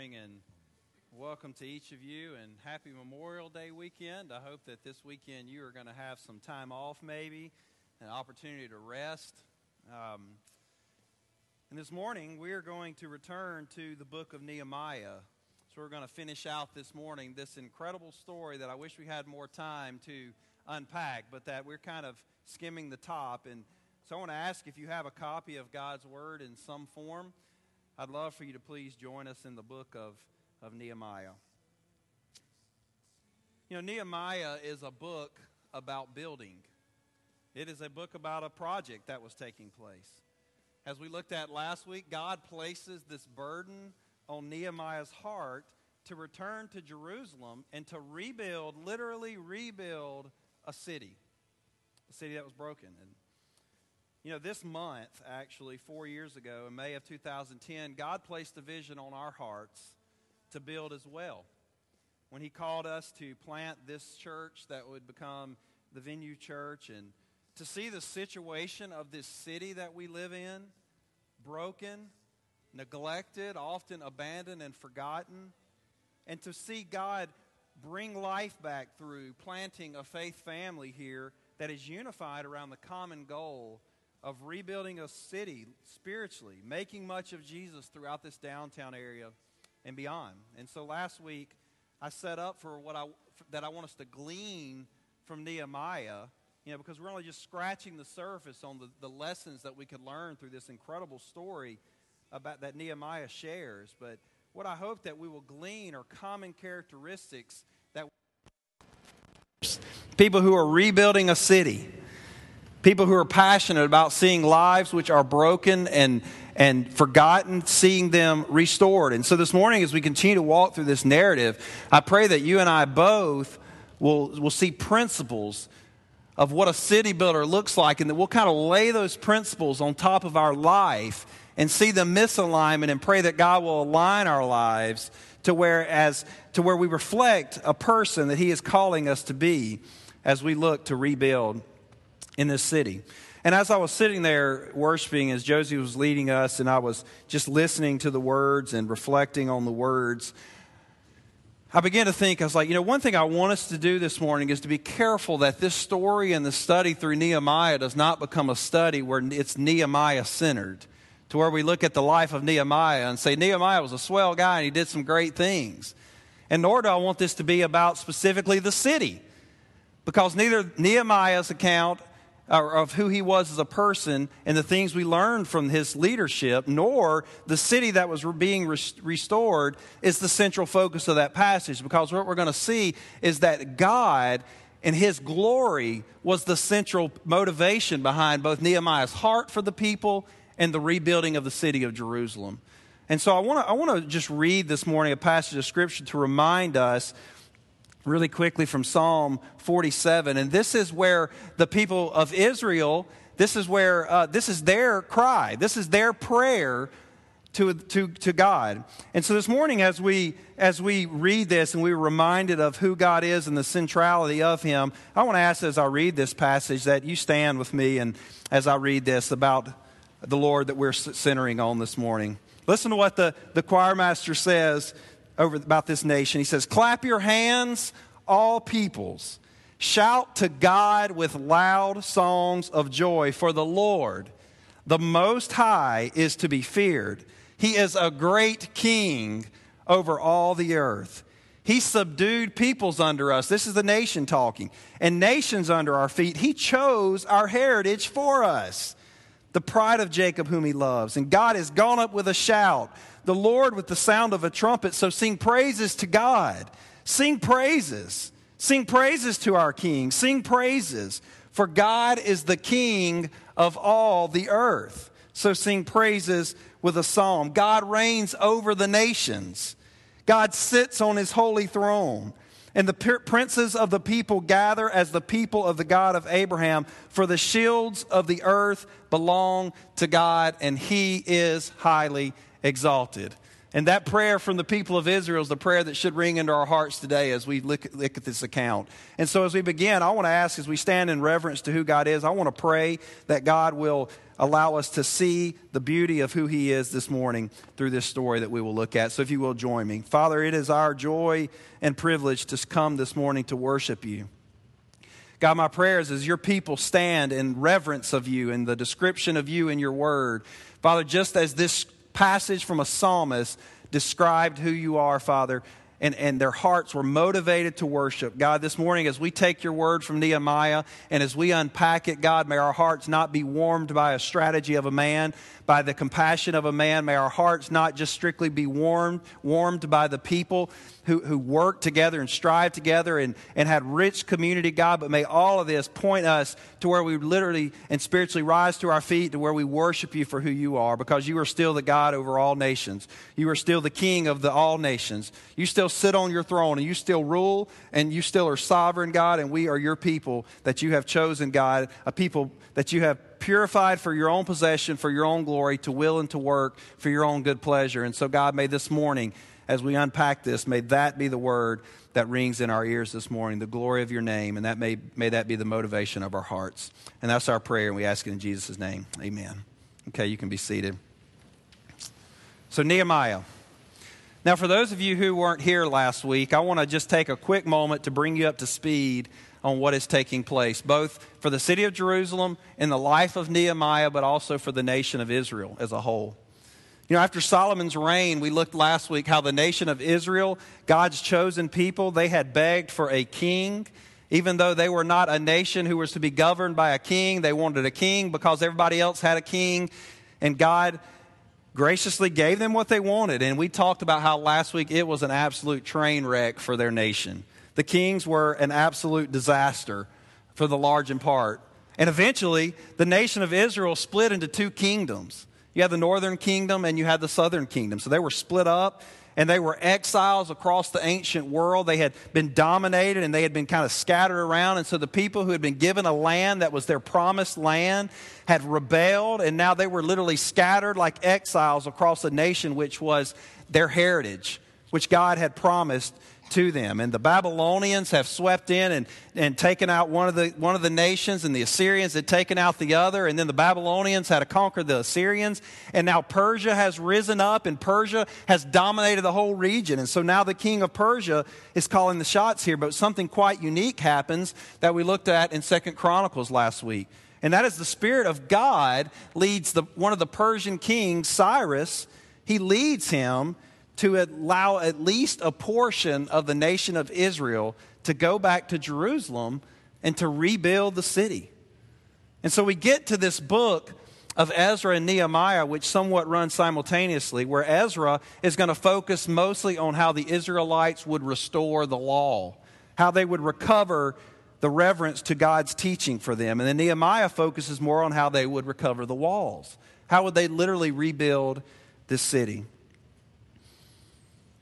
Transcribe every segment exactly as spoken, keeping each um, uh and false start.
morning, and welcome to each of you, and happy Memorial Day weekend. I hope that this weekend you are going to have some time off, maybe an opportunity to rest. Um, and this morning we are going to return to the book of Nehemiah. So we're going to finish out this morning this incredible story that I wish we had more time to unpack, but that we're kind of skimming the top. And so I want to ask if you have a copy of God's Word in some form, I'd love for you to please join us in the book of, of Nehemiah. You know, Nehemiah is a book about building. It is a book about a project that was taking place. As we looked at last week, God places this burden on Nehemiah's heart to return to Jerusalem and to rebuild, literally rebuild a city, a city that was broken. And, you know, this month, actually, four years ago, in May of two thousand ten, God placed a vision on our hearts to build as well. When He called us to plant this church that would become the Venue Church and to see the situation of this city that we live in, broken, neglected, often abandoned and forgotten, and to see God bring life back through planting a faith family here that is unified around the common goal of rebuilding a city spiritually, making much of Jesus throughout this downtown area and beyond. And so last week I set up for what I that I want us to glean from Nehemiah, you know, because we're only just scratching the surface on the, the lessons that we could learn through this incredible story about that Nehemiah shares. But what I hope that we will glean are common characteristics that people who are rebuilding a city, people who are passionate about seeing lives which are broken and and forgotten, seeing them restored. And so this morning, as we continue to walk through this narrative, I pray that you and I both will will see principles of what a city builder looks like, and that we'll kind of lay those principles on top of our life and see the misalignment, and pray that God will align our lives to where as to where we reflect a person that He is calling us to be as we look to rebuild in this city. And as I was sitting there worshiping, as Josie was leading us, and I was just listening to the words and reflecting on the words, I began to think, I was like, you know, one thing I want us to do this morning is to be careful that this story and the study through Nehemiah does not become a study where it's Nehemiah-centered, to where we look at the life of Nehemiah and say, Nehemiah was a swell guy and he did some great things. And nor do I want this to be about specifically the city, because neither Nehemiah's account of who he was as a person and the things we learned from his leadership, nor the city that was being restored is the central focus of that passage, because what we're going to see is that God and His glory was the central motivation behind both Nehemiah's heart for the people and the rebuilding of the city of Jerusalem. And so I want to I want to just read this morning a passage of Scripture to remind us really quickly from Psalm forty-seven. And this is where the people of Israel, this is where, uh, this is their cry. This is their prayer to, to, to God. And so this morning as we, as we read this and we were reminded of who God is and the centrality of Him, I want to ask as I read this passage that you stand with me and as I read this about the Lord that we're centering on this morning. Listen to what the, the choir master says over about this nation. He says, clap your hands, all peoples. Shout to God with loud songs of joy, for the Lord, the Most High, is to be feared. He is a great king over all the earth. He subdued peoples under us. This is the nation talking. And nations under our feet. He chose our heritage for us, the pride of Jacob whom He loves. And God has gone up with a shout, the Lord with the sound of a trumpet. So sing praises to God. Sing praises. Sing praises to our King. Sing praises. For God is the King of all the earth. So sing praises with a psalm. God reigns over the nations. God sits on His holy throne. And the princes of the people gather as the people of the God of Abraham, for the shields of the earth belong to God, and He is highly exalted. And that prayer from the people of Israel is the prayer that should ring into our hearts today as we look, look at this account. And so as we begin, I want to ask, as we stand in reverence to who God is, I want to pray that God will allow us to see the beauty of who he is this morning through this story that we will look at. So if you will join me. Father, it is our joy and privilege to come this morning to worship you. God, my prayer is as your people stand in reverence of you and the description of you in your word. Father, just as this passage from a psalmist described who you are, Father, and, and their hearts were motivated to worship. God, this morning as we take your word from Nehemiah and as we unpack it, God, may our hearts not be warmed by a strategy of a man, by the compassion of a man. May our hearts not just strictly be warmed, warmed by the people who, who work together and strive together and, and had rich community, God, but may all of this point us to where we literally and spiritually rise to our feet, to where we worship you for who you are, because you are still the God over all nations. You are still the King of the all nations. You still sit on your throne and you still rule and you still are sovereign, God, and we are your people that you have chosen, God, a people that you have purified for your own possession, for your own glory, to will and to work for your own good pleasure. And so, God, may this morning, as we unpack this, may that be the word that rings in our ears this morning, the glory of your name, and that may, may that be the motivation of our hearts. And that's our prayer, and we ask it in Jesus' name. Amen. Okay, you can be seated. So, Nehemiah. Now, for those of you who weren't here last week, I want to just take a quick moment to bring you up to speed on what is taking place, both for the city of Jerusalem and the life of Nehemiah, but also for the nation of Israel as a whole. You know, after Solomon's reign, we looked last week how the nation of Israel, God's chosen people, they had begged for a king. Even though they were not a nation who was to be governed by a king, they wanted a king because everybody else had a king, and God graciously gave them what they wanted. And we talked about how last week it was an absolute train wreck for their nation. The kings were an absolute disaster for the large in part. And eventually, the nation of Israel split into two kingdoms. You had the northern kingdom and you had the southern kingdom. So they were split up and they were exiles across the ancient world. They had been dominated and they had been kind of scattered around. And so the people who had been given a land that was their promised land had rebelled, and now they were literally scattered like exiles across a nation which was their heritage, which God had promised to them. And the Babylonians have swept in and, and taken out one of the one of the nations, and the Assyrians had taken out the other, and then the Babylonians had conquered the Assyrians, and now Persia has risen up, and Persia has dominated the whole region. And so now the king of Persia is calling the shots here, but something quite unique happens that we looked at in Second Chronicles last week. And that is the Spirit of God leads the one of the Persian kings, Cyrus. He leads him to allow at least a portion of the nation of Israel to go back to Jerusalem and to rebuild the city. And so we get to this book of Ezra and Nehemiah, which somewhat runs simultaneously, where Ezra is going to focus mostly on how the Israelites would restore the law, how they would recover the reverence to God's teaching for them. And then Nehemiah focuses more on how they would recover the walls. How would they literally rebuild this city?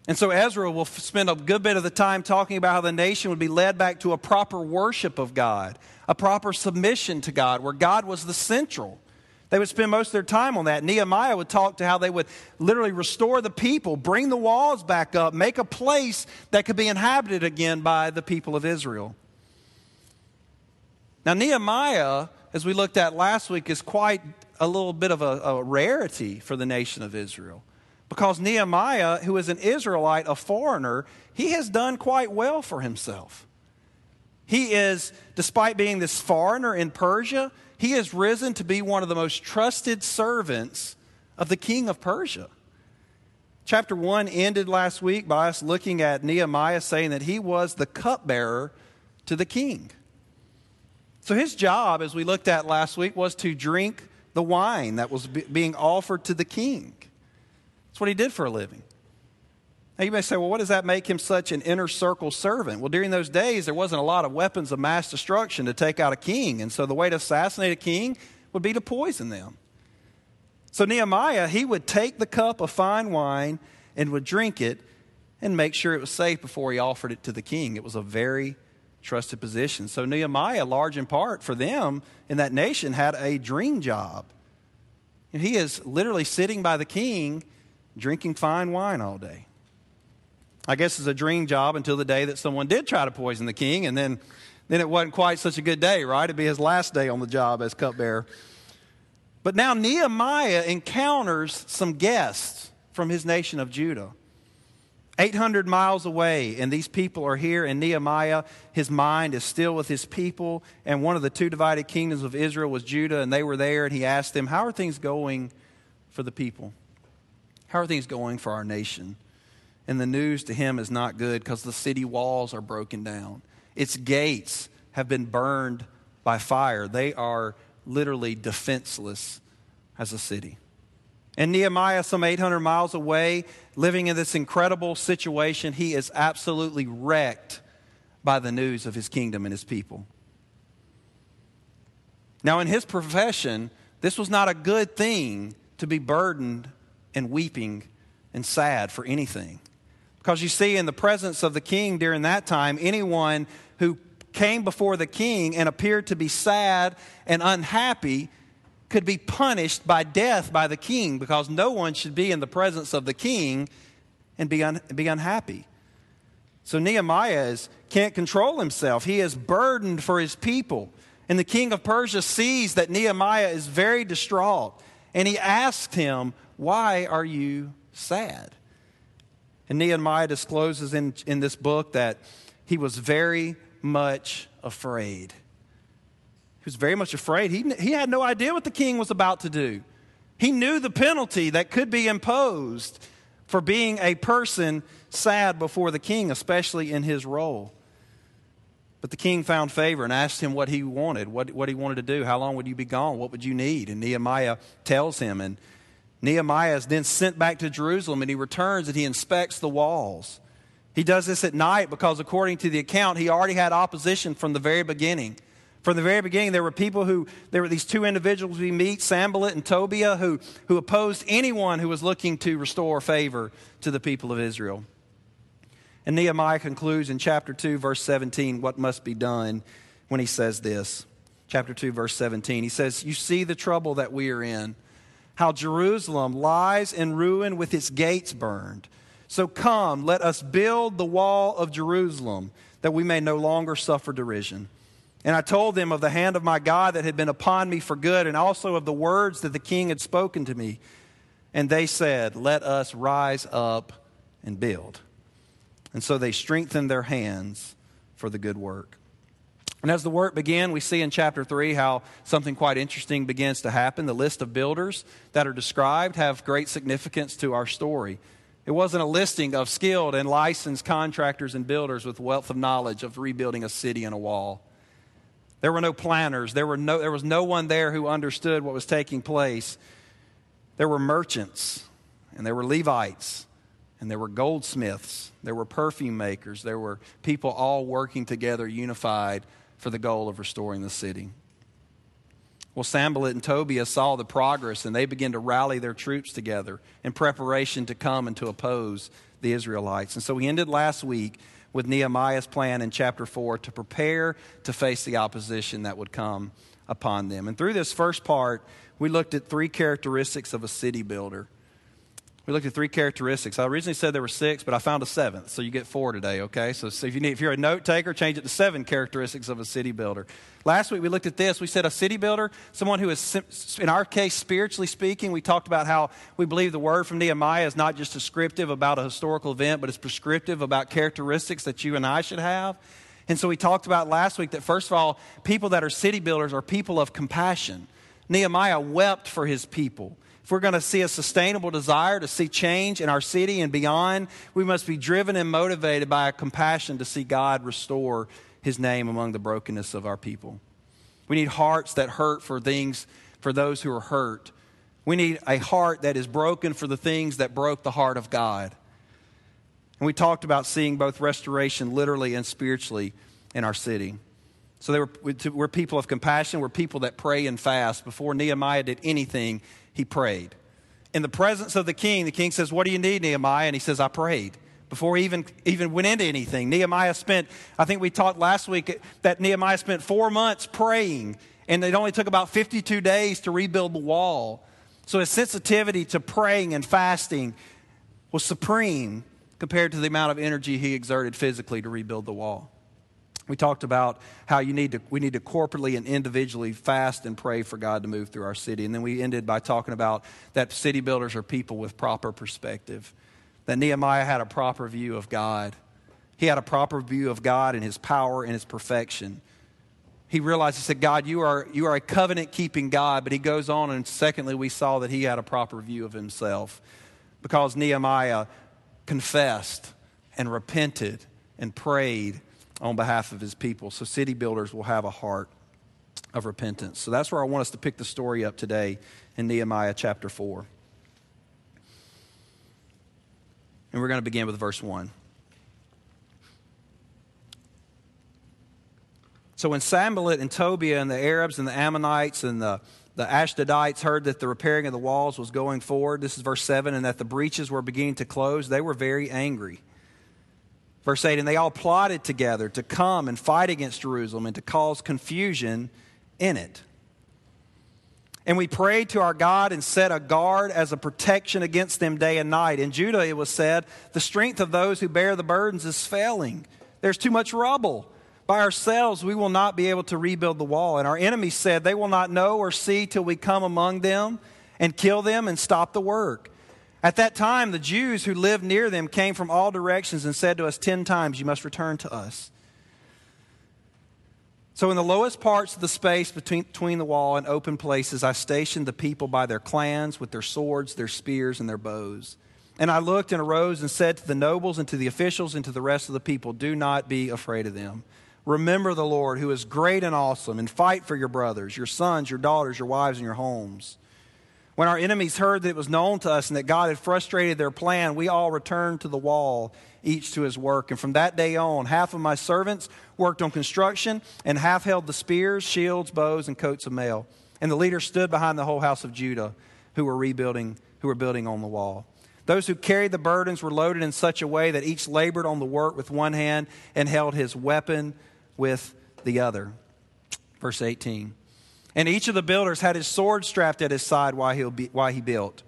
And so Ezra will spend a good bit of the time talking about how the nation would be led back to a proper worship of God, a proper submission to God, where God was the central. They would spend most of their time on that. Nehemiah would talk to how they would literally restore the people, bring the walls back up, make a place that could be inhabited again by the people of Israel. Now, Nehemiah, as we looked at last week, is quite a little bit of a, a rarity for the nation of Israel. Because Nehemiah, who is an Israelite, a foreigner, he has done quite well for himself. He is, despite being this foreigner in Persia, he has risen to be one of the most trusted servants of the king of Persia. Chapter one ended last week by us looking at Nehemiah saying that he was the cupbearer to the king. So his job, as we looked at last week, was to drink the wine that was be- being offered to the king. That's what he did for a living. Now you may say, well, what does that make him such an inner circle servant? Well, during those days, there wasn't a lot of weapons of mass destruction to take out a king. And so the way to assassinate a king would be to poison them. So Nehemiah, he would take the cup of fine wine and would drink it and make sure it was safe before he offered it to the king. It was a very trusted position. So Nehemiah, large in part for them in that nation, had a dream job. And he is literally sitting by the king drinking fine wine all day. I guess it's a dream job until the day that someone did try to poison the king, and then, then it wasn't quite such a good day, right? It'd be his last day on the job as cupbearer. But now Nehemiah encounters some guests from his nation of Judah, eight hundred miles away, and these people are here, and Nehemiah, his mind is still with his people, and one of the two divided kingdoms of Israel was Judah, and they were there, and he asked them, how are things going for the people? How are things going for our nation? And the news to him is not good because the city walls are broken down. Its gates have been burned by fire. They are literally defenseless as a city. And Nehemiah, some eight hundred miles away, living in this incredible situation, he is absolutely wrecked by the news of his kingdom and his people. Now, in his profession, this was not a good thing to be burdened and weeping and sad for anything. Because you see, in the presence of the king during that time, anyone who came before the king and appeared to be sad and unhappy could be punished by death by the king, because no one should be in the presence of the king and be, un- be unhappy. So Nehemiah is, can't control himself. He is burdened for his people. And the king of Persia sees that Nehemiah is very distraught. And he asks him, why are you sad? And Nehemiah discloses in, in this book that he was very much afraid. He was very much afraid. He, he had no idea what the king was about to do. He knew the penalty that could be imposed for being a person sad before the king, especially in his role. But the king found favor and asked him what he wanted, what, what he wanted to do. How long would you be gone? What would you need? And Nehemiah tells him. And Nehemiah is then sent back to Jerusalem, and he returns and he inspects the walls. He does this at night because, according to the account, he already had opposition from the very beginning. From the very beginning, there were people who, there were these two individuals we meet, Sanballat and Tobiah, who, who opposed anyone who was looking to restore favor to the people of Israel. And Nehemiah concludes in chapter two, verse seventeen, what must be done when he says this. Chapter two, verse seventeen, he says, you see the trouble that we are in, how Jerusalem lies in ruin with its gates burned. So come, let us build the wall of Jerusalem, that we may no longer suffer derision. And I told them of the hand of my God that had been upon me for good, and also of the words that the king had spoken to me. And they said, let us rise up and build. And so they strengthened their hands for the good work. And as the work began, we see in chapter three how something quite interesting begins to happen. The list of builders that are described have great significance to our story. It wasn't a listing of skilled and licensed contractors and builders with wealth of knowledge of rebuilding a city and a wall. There were no planners. There were no, there was no one there who understood what was taking place. There were merchants, and there were Levites, and there were goldsmiths. There were perfume makers. There were people all working together, unified for the goal of restoring the city. Well, Sanballat and Tobiah saw the progress, and they began to rally their troops together in preparation to come and to oppose the Israelites. And so we ended last week with Nehemiah's plan in chapter four to prepare to face the opposition that would come upon them. And through this first part, we looked at three characteristics of a city builder. We looked at three characteristics. I originally said there were six, but I found a seventh, so you get four today, okay? So, so if, you need, if you're a note taker, change it to seven characteristics of a city builder. Last week we looked at this. We said a city builder, someone who is, in our case, spiritually speaking, we talked about how we believe the word from Nehemiah is not just descriptive about a historical event, but it's prescriptive about characteristics that you and I should have. And so we talked about last week that, first of all, people that are city builders are people of compassion. Nehemiah wept for his people. If we're going to see a sustainable desire to see change in our city and beyond, we must be driven and motivated by a compassion to see God restore his name among the brokenness of our people. We need hearts that hurt for things, for those who are hurt. We need a heart that is broken for the things that broke the heart of God. And we talked about seeing both restoration literally and spiritually in our city. So they were, we're people of compassion. We're people that pray and fast. Before Nehemiah did anything, he prayed. In the presence of the king, the king says, what do you need, Nehemiah? And he says, I prayed. Before he even, even went into anything, Nehemiah spent, I think we talked last week, that Nehemiah spent four months praying, and it only took about fifty-two days to rebuild the wall. So his sensitivity to praying and fasting was supreme compared to the amount of energy he exerted physically to rebuild the wall. We talked about how you need to, we need to corporately and individually fast and pray for God to move through our city. And then we ended by talking about that city builders are people with proper perspective, that Nehemiah had a proper view of God. He had a proper view of God and his power and his perfection. He realized, he said, God, you are, you are a covenant-keeping God. But he goes on, and secondly, we saw that he had a proper view of himself because Nehemiah confessed and repented and prayed on behalf of his people. So city builders will have a heart of repentance. So that's where I want us to pick the story up today in Nehemiah chapter four. And we're going to begin with verse one. So when Sanballat and Tobiah and the Arabs and the Ammonites and the, the Ashdodites heard that the repairing of the walls was going forward, this is verse seven, and that the breaches were beginning to close, they were very angry. Verse eight, and they all plotted together to come and fight against Jerusalem and to cause confusion in it. And we prayed to our God and set a guard as a protection against them day and night. In Judah it was said, the strength of those who bear the burdens is failing. There's too much rubble. By ourselves, we will not be able to rebuild the wall. And our enemies said, they will not know or see till we come among them and kill them and stop the work. At that time, the Jews who lived near them came from all directions and said to us ten times, you must return to us. So in the lowest parts of the space between, between the wall and open places, I stationed the people by their clans with their swords, their spears, and their bows. And I looked and arose and said to the nobles and to the officials and to the rest of the people, do not be afraid of them. Remember the Lord who is great and awesome, and fight for your brothers, your sons, your daughters, your wives, and your homes. When our enemies heard that it was known to us and that God had frustrated their plan, we all returned to the wall, each to his work. And from that day on, half of my servants worked on construction and half held the spears, shields, bows, and coats of mail. And the leaders stood behind the whole house of Judah who were rebuilding, who were building on the wall. Those who carried the burdens were loaded in such a way that each labored on the work with one hand and held his weapon with the other. Verse eighteen. And each of the builders had his sword strapped at his side while he, while he built.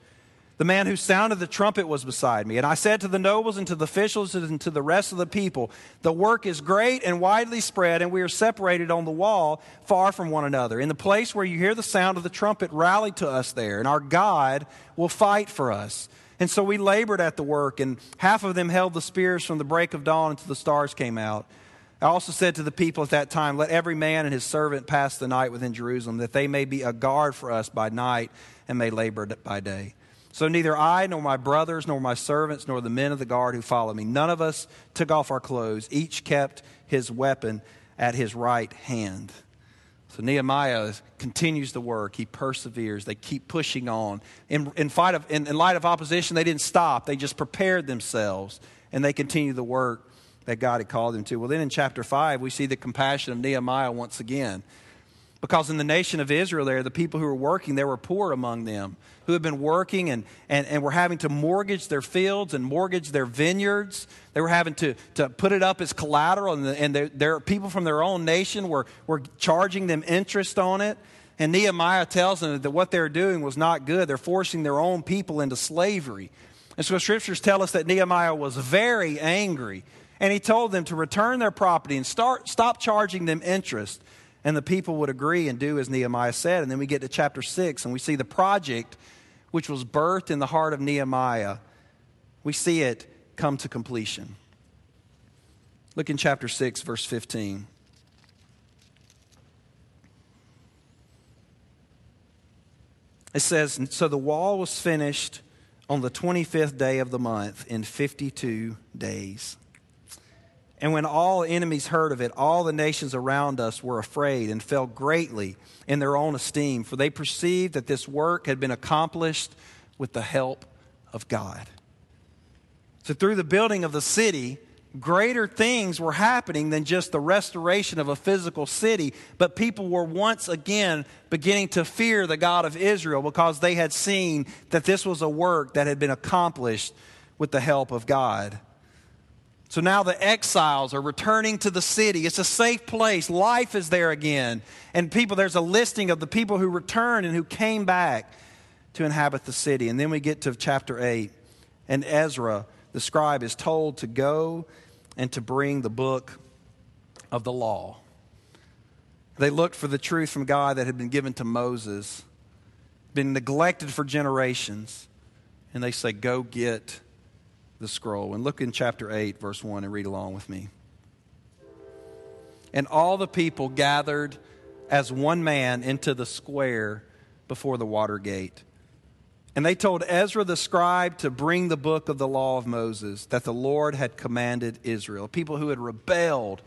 The man who sounded the trumpet was beside me. And I said to the nobles and to the officials and to the rest of the people, the work is great and widely spread, and we are separated on the wall far from one another. In the place where you hear the sound of the trumpet, rally to us there, and our God will fight for us. And so we labored at the work, and half of them held the spears from the break of dawn until the stars came out. I also said to the people at that time, let every man and his servant pass the night within Jerusalem, that they may be a guard for us by night and may labor by day. So neither I nor my brothers nor my servants nor the men of the guard who followed me, none of us took off our clothes. Each kept his weapon at his right hand. So Nehemiah continues the work. He perseveres. They keep pushing on. In, in, fight of, in, in light of opposition, they didn't stop. They just prepared themselves, and they continued the work that God had called him to. Well, then in chapter five, we see the compassion of Nehemiah once again. Because in the nation of Israel there, the people who were working, there were poor among them, who had been working and, and, and were having to mortgage their fields and mortgage their vineyards. They were having to, to put it up as collateral, and, and there, there are people from their own nation were, were charging them interest on it. And Nehemiah tells them that what they're doing was not good. They're forcing their own people into slavery. And so scriptures tell us that Nehemiah was very angry. And he told them to return their property and start, stop charging them interest. And the people would agree and do as Nehemiah said. And then we get to chapter six, and we see the project which was birthed in the heart of Nehemiah. We see it come to completion. Look in chapter six, verse fifteen. It says, so the wall was finished on the twenty-fifth day of the month in fifty-two days. And when all enemies heard of it, all the nations around us were afraid and fell greatly in their own esteem, for they perceived that this work had been accomplished with the help of God. So through the building of the city, greater things were happening than just the restoration of a physical city, but people were once again beginning to fear the God of Israel because they had seen that this was a work that had been accomplished with the help of God. So now the exiles are returning to the city. It's a safe place. Life is there again. And people, there's a listing of the people who returned and who came back to inhabit the city. And then we get to chapter eight, And Ezra, the scribe, is told to go and to bring the book of the law. They looked for the truth from God that had been given to Moses, been neglected for generations. And they say, go get the scroll. And look in chapter eight, verse one, and read along with me. And all the people gathered as one man into the square before the water gate. And they told Ezra the scribe to bring the book of the law of Moses that the Lord had commanded Israel. People who had rebelled,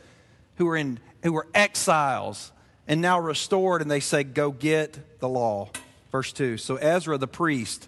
who were in, who were exiles, and now restored, and they say, go get the law. Verse two, so Ezra the priest,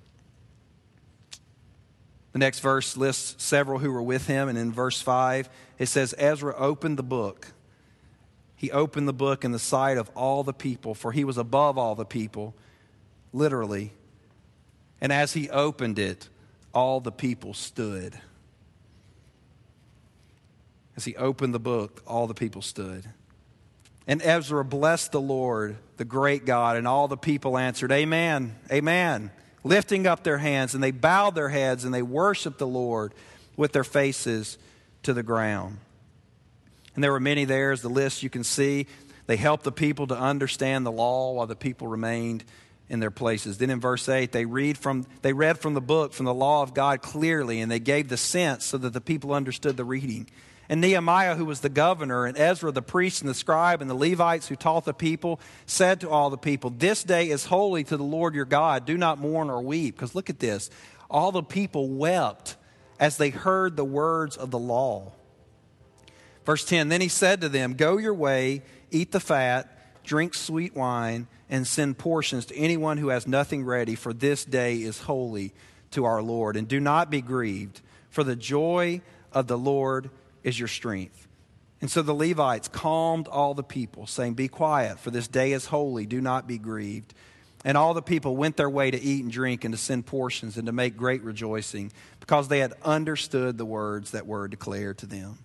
The next verse lists several who were with him. And in verse five, it says, Ezra opened the book. He opened the book in the sight of all the people, for he was above all the people, literally. And as he opened it, all the people stood. As he opened the book, all the people stood. And Ezra blessed the Lord, the great God, and all the people answered, Amen, amen, lifting up their hands, and they bowed their heads, and they worshiped the Lord with their faces to the ground. And there were many there, as the list you can see. They helped the people to understand the law while the people remained in their places. Then in verse eight, they read from they read from the book, from the law of God clearly, and they gave the sense so that the people understood the reading. And Nehemiah, who was the governor, and Ezra, the priest and the scribe, and the Levites who taught the people, said to all the people, This day is holy to the Lord your God. Do not mourn or weep. Because look at this. All the people wept as they heard the words of the law. Verse ten, then he said to them, Go your way, eat the fat, drink sweet wine, and send portions to anyone who has nothing ready, for this day is holy to our Lord. And do not be grieved, for the joy of the Lord is your strength. And so the Levites calmed all the people, saying, Be quiet, for this day is holy, do not be grieved. And all the people went their way to eat and drink and to send portions and to make great rejoicing, because they had understood the words that were declared to them.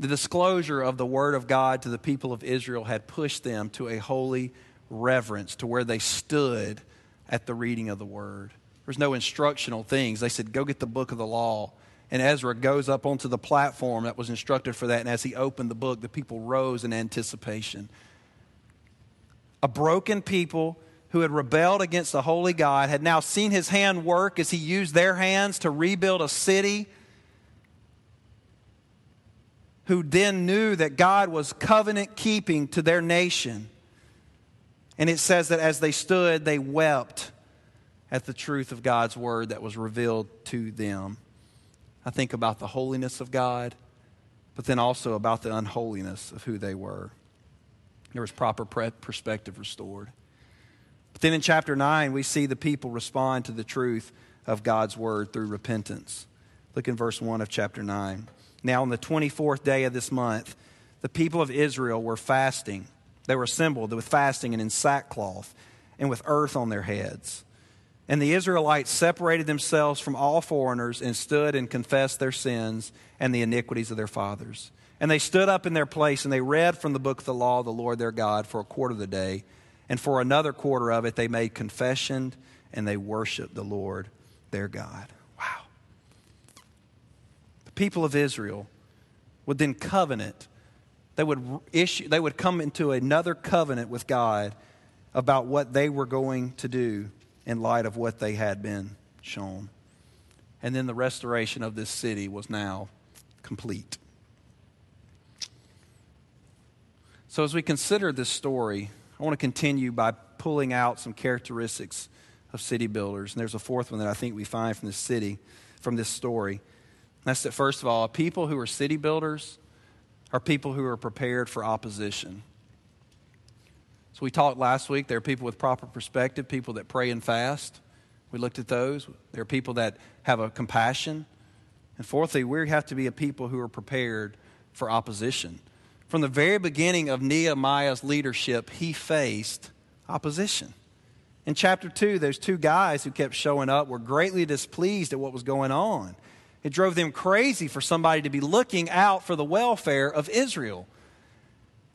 The disclosure of the word of God to the people of Israel had pushed them to a holy reverence, to where they stood at the reading of the word. There's no instructional things. They said, go get the book of the law. And Ezra goes up onto the platform that was instructed for that. And as he opened the book, the people rose in anticipation. A broken people who had rebelled against the holy God had now seen his hand work as he used their hands to rebuild a city, who then knew that God was covenant-keeping to their nation. And it says that as they stood, they wept at the truth of God's word that was revealed to them. I think about the holiness of God, but then also about the unholiness of who they were. There was proper perspective restored. But then in chapter nine, we see the people respond to the truth of God's word through repentance. Look in verse one of chapter nine. Now on the twenty-fourth day of this month, the people of Israel were fasting. They were assembled with fasting and in sackcloth and with earth on their heads. And the Israelites separated themselves from all foreigners and stood and confessed their sins and the iniquities of their fathers. And they stood up in their place and they read from the book of the law of the Lord their God for a quarter of the day. And for another quarter of it, they made confession and they worshiped the Lord their God. People of Israel would then covenant. They would issue, they would come into another covenant with God about what they were going to do in light of what they had been shown. And then the restoration of this city was now complete. So as we consider this story, I want to continue by pulling out some characteristics of city builders. And there's a fourth one that I think we find from this city, from this story. That's that, first of all, people who are city builders are people who are prepared for opposition. So we talked last week, there are people with proper perspective, people that pray and fast. We looked at those. There are people that have a compassion. And fourthly, we have to be a people who are prepared for opposition. From the very beginning of Nehemiah's leadership, he faced opposition. In chapter two, those two guys who kept showing up were greatly displeased at what was going on. It drove them crazy for somebody to be looking out for the welfare of Israel.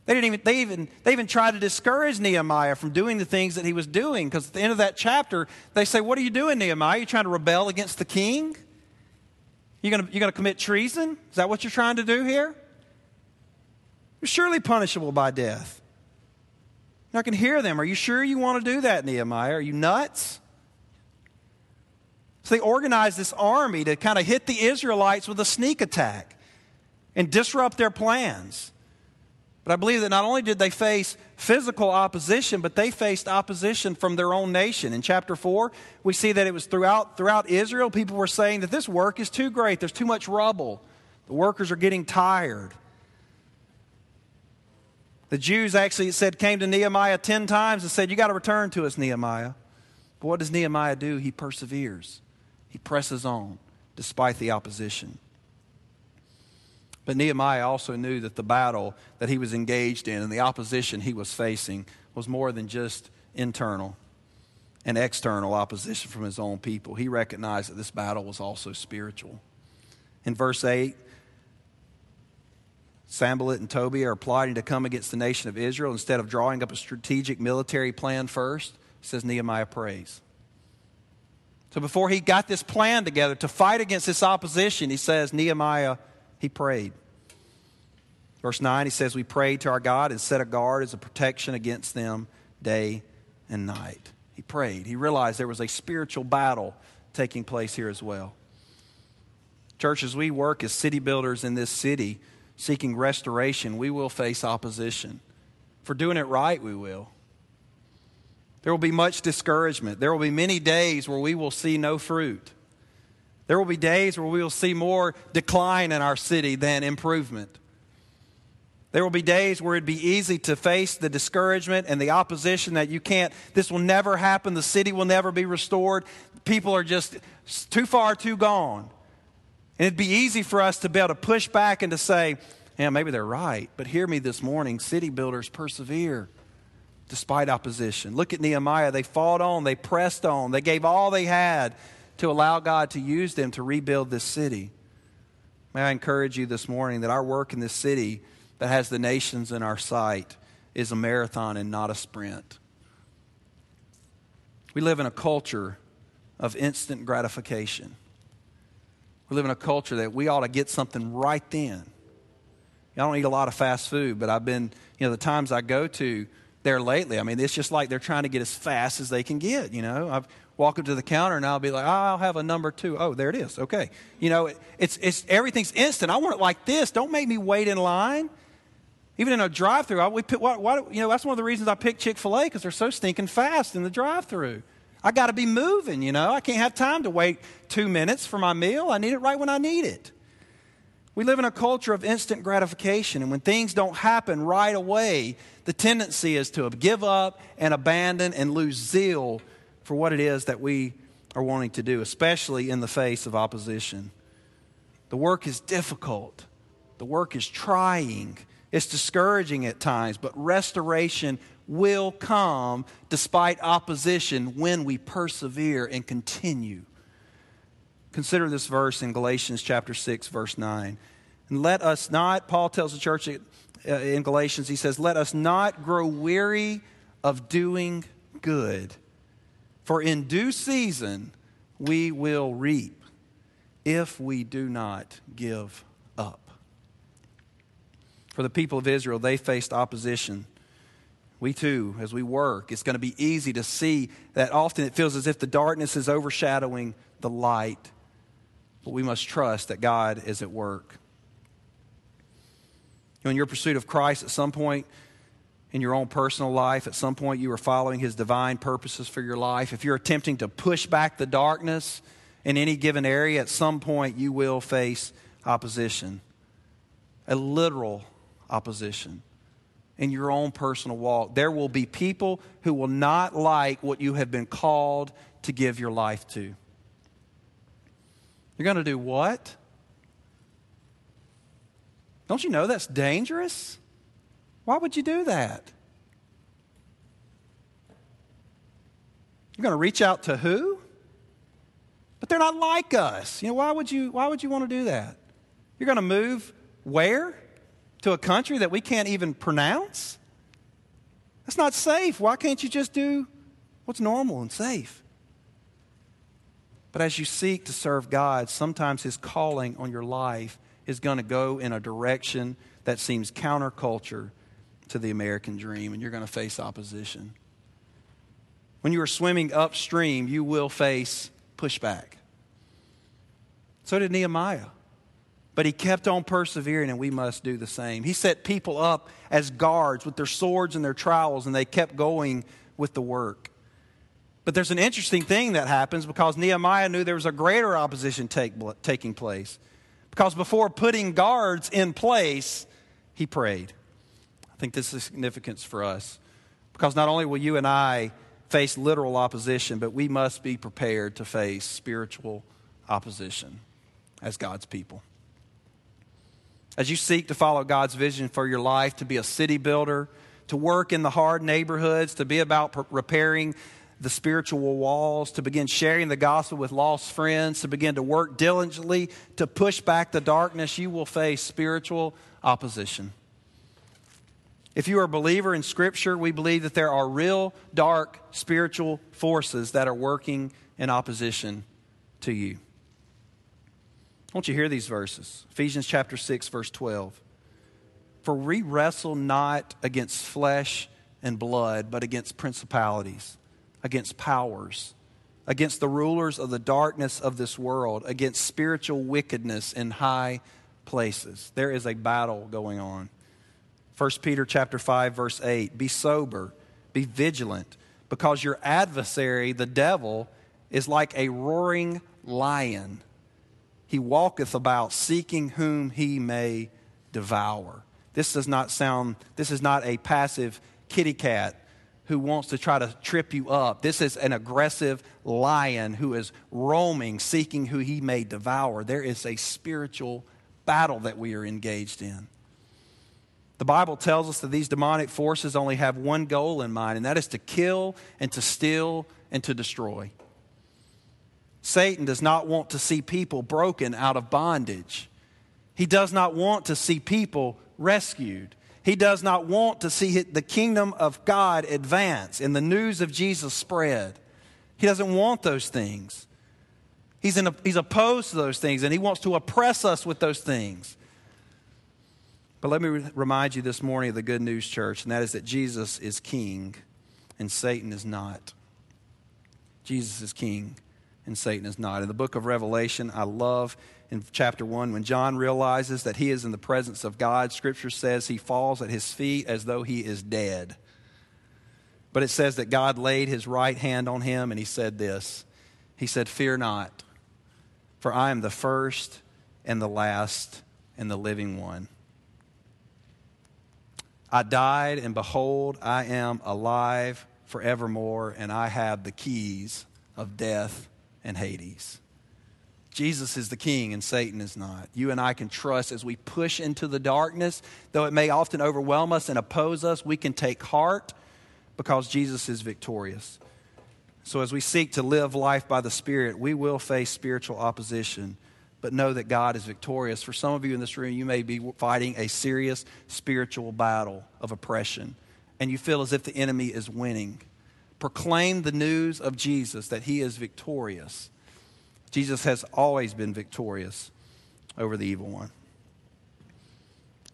They didn't even, they even, they even tried to discourage Nehemiah from doing the things that he was doing, because at the end of that chapter, they say, "What are you doing, Nehemiah? You're trying to rebel against the king? You're going you're going to commit treason? Is that what you're trying to do here? You're surely punishable by death." And I can hear them. "Are you sure you want to do that, Nehemiah? Are you nuts?" So they organized this army to kind of hit the Israelites with a sneak attack and disrupt their plans. But I believe that not only did they face physical opposition, but they faced opposition from their own nation. In chapter four, we see that it was throughout, throughout Israel, people were saying that this work is too great. There's too much rubble. The workers are getting tired. The Jews actually, it said, came to Nehemiah ten times and said, "You got to return to us, Nehemiah." But what does Nehemiah do? He perseveres. He presses on despite the opposition. But Nehemiah also knew that the battle that he was engaged in and the opposition he was facing was more than just internal and external opposition from his own people. He recognized that this battle was also spiritual. In verse eight, Sanballat and Tobiah are plotting to come against the nation of Israel. Instead of drawing up a strategic military plan first, it says Nehemiah prays. So before he got this plan together to fight against this opposition, he says Nehemiah, he prayed. Verse nine, he says, "We prayed to our God and set a guard as a protection against them day and night." He prayed. He realized there was a spiritual battle taking place here as well. Church, as we work as city builders in this city, seeking restoration, we will face opposition. For doing it right, we will. There will be much discouragement. There will be many days where we will see no fruit. There will be days where we will see more decline in our city than improvement. There will be days where it'd be easy to face the discouragement and the opposition that you can't, this will never happen, the city will never be restored. People are just too far, too gone. And it'd be easy for us to be able to push back and to say, yeah, maybe they're right. But hear me this morning, city builders, persevere despite opposition. Look at Nehemiah. They fought on. They pressed on. They gave all they had to allow God to use them to rebuild this city. May I encourage you this morning that our work in this city that has the nations in our sight is a marathon and not a sprint. We live in a culture of instant gratification. We live in a culture that we ought to get something right then. I don't eat a lot of fast food, but I've been, you know, the times I go to there lately, I mean, it's just like they're trying to get as fast as they can get, you know. I've walk up to the counter and I'll be like, oh, I'll have a number two. Oh, there it is. Okay. You know, it, it's, it's, everything's instant. I want it like this. Don't make me wait in line. Even in a drive-thru, I, we pick, why, why, you know, that's one of the reasons I pick Chick-fil-A, because they're so stinking fast in the drive-thru. I got to be moving, you know. I can't have time to wait two minutes for my meal. I need it right when I need it. We live in a culture of instant gratification, and when things don't happen right away, the tendency is to give up and abandon and lose zeal for what it is that we are wanting to do, especially in the face of opposition. The work is difficult. The work is trying. It's discouraging at times, but restoration will come despite opposition when we persevere and continue. Consider this verse in Galatians chapter six, verse nine. And let us not, Paul tells the church in Galatians, he says, "Let us not grow weary of doing good. For in due season we will reap if we do not give up." For the people of Israel, they faced opposition. We too, as we work, it's going to be easy to see that often it feels as if the darkness is overshadowing the light. But we must trust that God is at work. In your pursuit of Christ, at some point, in your own personal life, at some point you are following his divine purposes for your life. If you're attempting to push back the darkness in any given area, at some point you will face opposition, a literal opposition in your own personal walk. There will be people who will not like what you have been called to give your life to. You're going to do what? Don't you know that's dangerous? Why would you do that? You're going to reach out to who? But they're not like us. You know, why would you, why would you want to do that? You're going to move where? To a country that we can't even pronounce? That's not safe. Why can't you just do what's normal and safe? But as you seek to serve God, sometimes His calling on your life is going to go in a direction that seems counterculture to the American dream, and you're going to face opposition. When you are swimming upstream, you will face pushback. So did Nehemiah. But he kept on persevering, and we must do the same. He set people up as guards with their swords and their trowels, and they kept going with the work. But there's an interesting thing that happens because Nehemiah knew there was a greater opposition take, taking place. Because before putting guards in place, he prayed. I think this is significance for us. Because not only will you and I face literal opposition, but we must be prepared to face spiritual opposition as God's people. As you seek to follow God's vision for your life, to be a city builder, to work in the hard neighborhoods, to be about pr- repairing the spiritual walls, to begin sharing the gospel with lost friends, to begin to work diligently, to push back the darkness, you will face spiritual opposition. If you are a believer in Scripture, we believe that there are real, dark, spiritual forces that are working in opposition to you. Won't you hear these verses? Ephesians chapter six, verse twelve. For we wrestle not against flesh and blood, but against principalities, against powers, against the rulers of the darkness of this world, against spiritual wickedness in high places. There is a battle going on. First Peter chapter five, verse eight. Be sober, be vigilant, because your adversary, the devil, is like a roaring lion. He walketh about seeking whom he may devour. This does not sound, this is not a passive kitty cat who wants to try to trip you up. This is an aggressive lion who is roaming, seeking who he may devour. There is a spiritual battle that we are engaged in. The Bible tells us that these demonic forces only have one goal in mind, and that is to kill and to steal and to destroy. Satan does not want to see people broken out of bondage. He does not want to see people rescued. He does not want to see the kingdom of God advance and the news of Jesus spread. He doesn't want those things. He's, in a, he's opposed to those things, and he wants to oppress us with those things. But let me re- remind you this morning of the Good News Church, and that is that Jesus is king and Satan is not. Jesus is king. And Satan is not. In the book of Revelation, I love in chapter one, when John realizes that he is in the presence of God, Scripture says he falls at his feet as though he is dead. But it says that God laid his right hand on him, and he said this. He said, "Fear not, for I am the first and the last and the living one. I died, and behold, I am alive forevermore, and I have the keys of death and Hades." Jesus is the king and Satan is not. You and I can trust as we push into the darkness, though it may often overwhelm us and oppose us, we can take heart because Jesus is victorious. So as we seek to live life by the Spirit, we will face spiritual opposition, but know that God is victorious. For some of you in this room, you may be fighting a serious spiritual battle of oppression, and you feel as if the enemy is winning. Proclaim the news of Jesus, that he is victorious. Jesus has always been victorious over the evil one.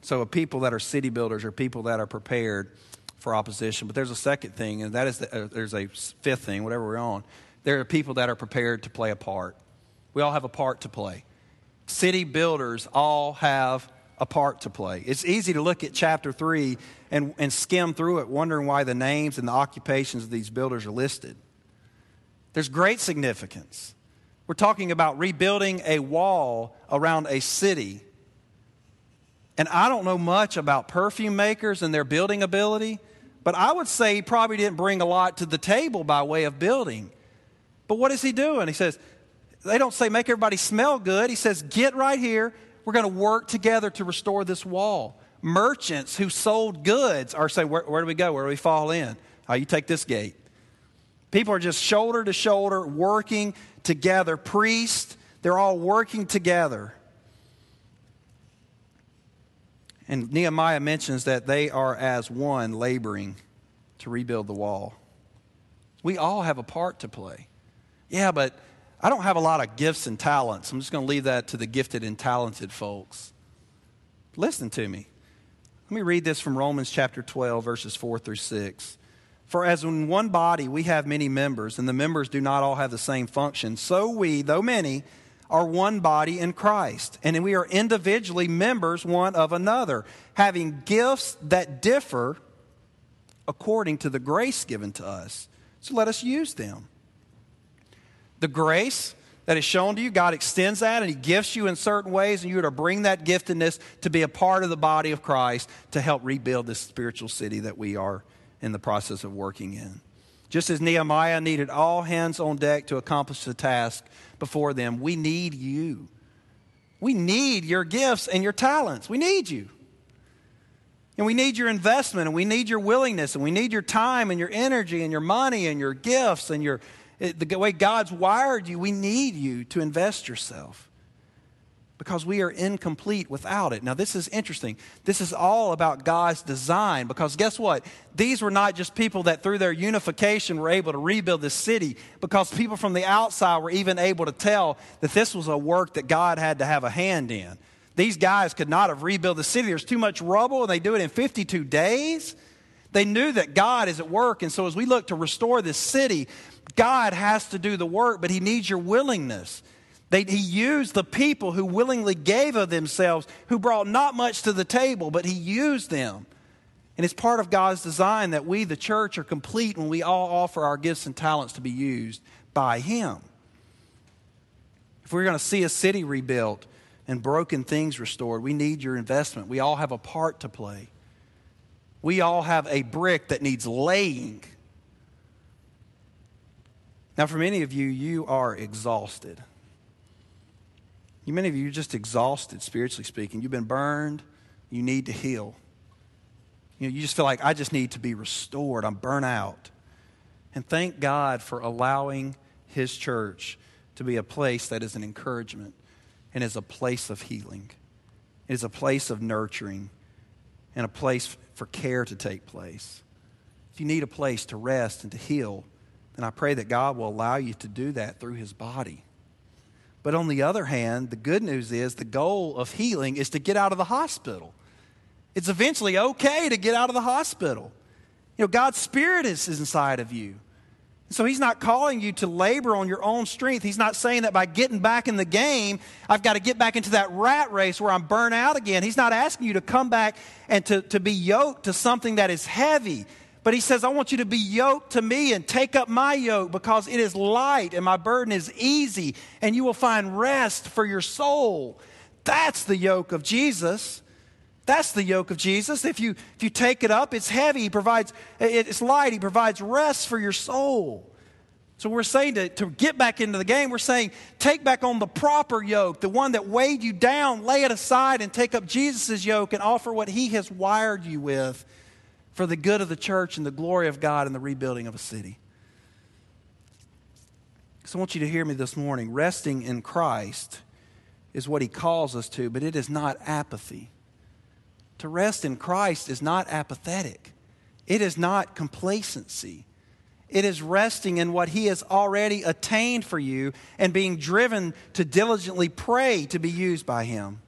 So a people that are city builders are people that are prepared for opposition. But there's a second thing, and that is the, uh, there's a fifth thing, whatever we're on. There are people that are prepared to play a part. We all have a part to play. City builders all have a part to play. It's easy to look at chapter three and, and skim through it, wondering why the names and the occupations of these builders are listed. There's great significance. We're talking about rebuilding a wall around a city. And I don't know much about perfume makers and their building ability, but I would say he probably didn't bring a lot to the table by way of building. But what is he doing? He says, they don't say make everybody smell good. He says, get right here. we're going to work together to restore this wall. Merchants who sold goods are saying, where, where do we go? Where do we fall in? Oh, you take this gate. People are just shoulder to shoulder working together. Priests, they're all working together. And Nehemiah mentions that they are as one laboring to rebuild the wall. We all have a part to play. Yeah, but I don't have a lot of gifts and talents. I'm just going to leave that to the gifted and talented folks. Listen to me. Let me read this from Romans chapter twelve, verses four through six. For as in one body we have many members, and the members do not all have the same function, so we, though many, are one body in Christ, and we are individually members one of another, having gifts that differ according to the grace given to us. So let us use them. The grace that is shown to you, God extends that, and He gifts you in certain ways, and you are to bring that giftedness to be a part of the body of Christ to help rebuild this spiritual city that we are in the process of working in. Just as Nehemiah needed all hands on deck to accomplish the task before them, we need you. We need your gifts and your talents. We need you. And we need your investment, and we need your willingness, and we need your time and your energy and your money and your gifts and your the way God's wired you. We need you to invest yourself because we are incomplete without it. Now, this is interesting. This is all about God's design, because guess what? These were not just people that through their unification were able to rebuild this city, because people from the outside were even able to tell that this was a work that God had to have a hand in. These guys could not have rebuilt the city. There's too much rubble, and they do it in fifty-two days. They knew that God is at work, and so as we look to restore this city, God has to do the work, but He needs your willingness. They, he used the people who willingly gave of themselves, who brought not much to the table, but He used them. And it's part of God's design that we, the church, are complete when we all offer our gifts and talents to be used by Him. If we're going to see a city rebuilt and broken things restored, we need your investment. We all have a part to play. We all have a brick that needs laying. Now, for many of you, you are exhausted. You, many of you are just exhausted, spiritually speaking. You've been burned. You need to heal. You know, you just feel like, I just need to be restored. I'm burnt out. And thank God for allowing His church to be a place that is an encouragement and is a place of healing. It is a place of nurturing and a place for care to take place. If you need a place to rest and to heal, and I pray that God will allow you to do that through His body. But on the other hand, the good news is the goal of healing is to get out of the hospital. It's eventually okay to get out of the hospital. You know, God's Spirit is inside of you. So He's not calling you to labor on your own strength. He's not saying that by getting back in the game, I've got to get back into that rat race where I'm burnt out again. He's not asking you to come back and to, to be yoked to something that is heavy. But He says, I want you to be yoked to Me and take up My yoke, because it is light and My burden is easy, and you will find rest for your soul. That's the yoke of Jesus. That's the yoke of Jesus. If you, if you take it up, it's heavy. He provides, it's light. He provides rest for your soul. So we're saying to, to get back into the game, we're saying take back on the proper yoke, the one that weighed you down, lay it aside and take up Jesus' yoke and offer what He has wired you with for the good of the church and the glory of God and the rebuilding of a city. So I want you to hear me this morning. Resting in Christ is what He calls us to, but it is not apathy. To rest in Christ is not apathetic. It is not complacency. It is resting in what He has already attained for you and being driven to diligently pray to be used by Him.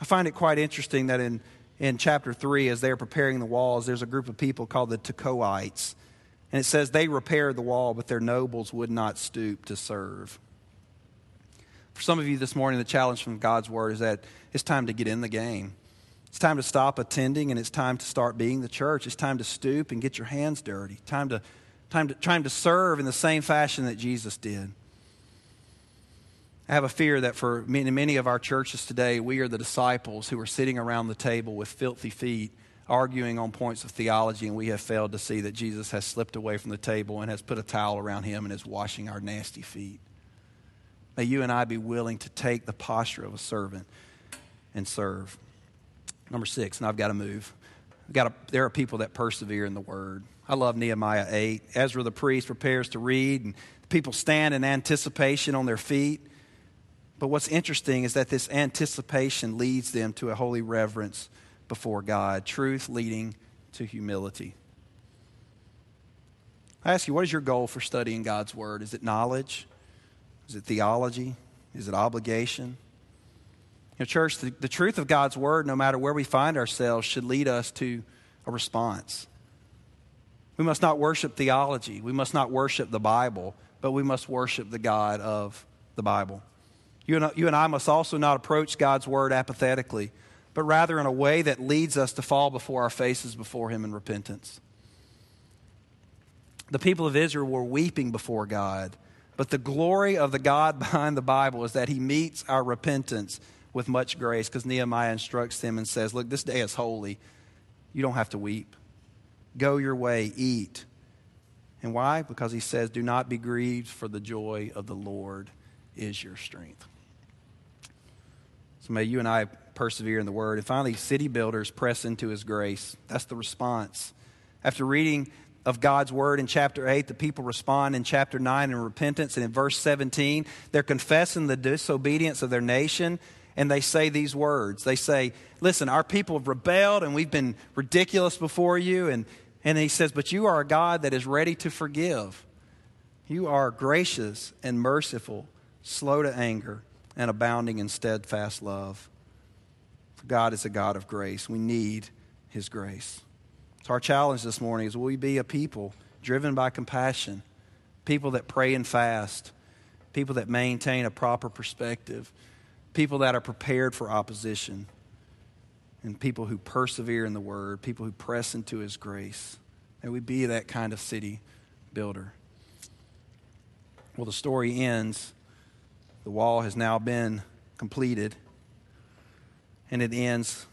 I find it quite interesting that in In chapter three, as they're preparing the walls, there's a group of people called the Tekoites. And it says they repaired the wall, but their nobles would not stoop to serve. For some of you this morning, the challenge from God's word is that it's time to get in the game. It's time to stop attending, and it's time to start being the church. It's time to stoop and get your hands dirty. Time to, time to, time to serve in the same fashion that Jesus did. I have a fear that for many, many of our churches today, we are the disciples who are sitting around the table with filthy feet, arguing on points of theology, and we have failed to see that Jesus has slipped away from the table and has put a towel around Him and is washing our nasty feet. May you and I be willing to take the posture of a servant and serve. Number six, and I've got to move. I've got to, there are people that persevere in the word. I love Nehemiah eight. Ezra the priest prepares to read, and the people stand in anticipation on their feet. But what's interesting is that this anticipation leads them to a holy reverence before God, truth leading to humility. I ask you, what is your goal for studying God's word? Is it knowledge? Is it theology? Is it obligation? You know, church, the, the truth of God's word, no matter where we find ourselves, should lead us to a response. We must not worship theology. We must not worship the Bible, but we must worship the God of the Bible. You and, you and I must also not approach God's word apathetically, but rather in a way that leads us to fall before our faces before him in repentance. The people of Israel were weeping before God, but the glory of the God behind the Bible is that he meets our repentance with much grace, because Nehemiah instructs them and says, look, this day is holy. You don't have to weep. Go your way, eat. And why? Because he says, do not be grieved, for the joy of the Lord is your strength. So may you and I persevere in the word. And finally, city builders press into his grace. That's the response. After reading of God's word in chapter eight, the people respond in chapter nine in repentance. And in verse seventeen, they're confessing the disobedience of their nation. And they say these words. They say, listen, our people have rebelled and we've been ridiculous before you. And, and he says, but you are a God that is ready to forgive. You are gracious and merciful, slow to anger, and abounding in steadfast love. For God is a God of grace. We need his grace. So our challenge this morning is, will we be a people driven by compassion, people that pray and fast, people that maintain a proper perspective, people that are prepared for opposition, and people who persevere in the word, people who press into his grace. May we be that kind of city builder. Well, the story ends. The wall has now been completed. And it ends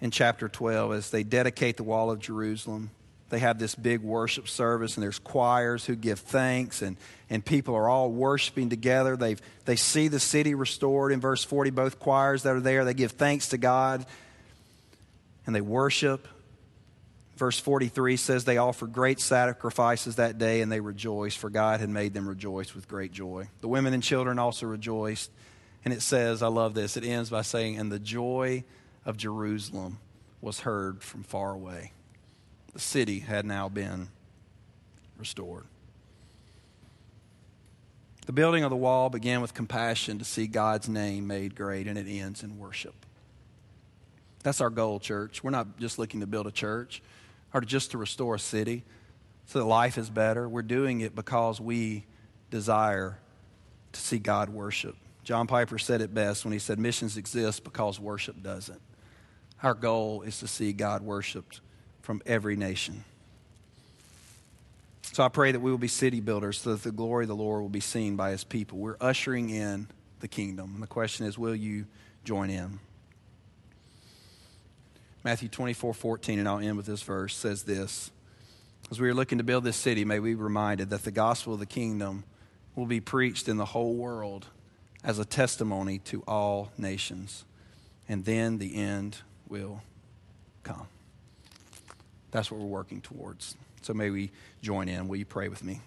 in chapter twelve as they dedicate the wall of Jerusalem. They have this big worship service, and there's choirs who give thanks, and, and people are all worshiping together. They've, they see the city restored. In verse forty, both choirs that are there, they give thanks to God, and they worship. Verse forty-three says they offered great sacrifices that day, and they rejoiced, for God had made them rejoice with great joy. The women and children also rejoiced. And it says, I love this, it ends by saying, and the joy of Jerusalem was heard from far away. The city had now been restored. The building of the wall began with compassion to see God's name made great, and it ends in worship. That's our goal, church. We're not just looking to build a church, or just to restore a city so that life is better. We're doing it because we desire to see God worship. John Piper said it best when he said, missions exist because worship doesn't. Our goal is to see God worshiped from every nation. So I pray that we will be city builders so that the glory of the Lord will be seen by his people. We're ushering in the kingdom. And the question is, will you join in? Matthew twenty-four fourteen, and I'll end with this verse, says this. As we are looking to build this city, may we be reminded that the gospel of the kingdom will be preached in the whole world as a testimony to all nations, and then the end will come. That's what we're working towards. So may we join in. Will you pray with me?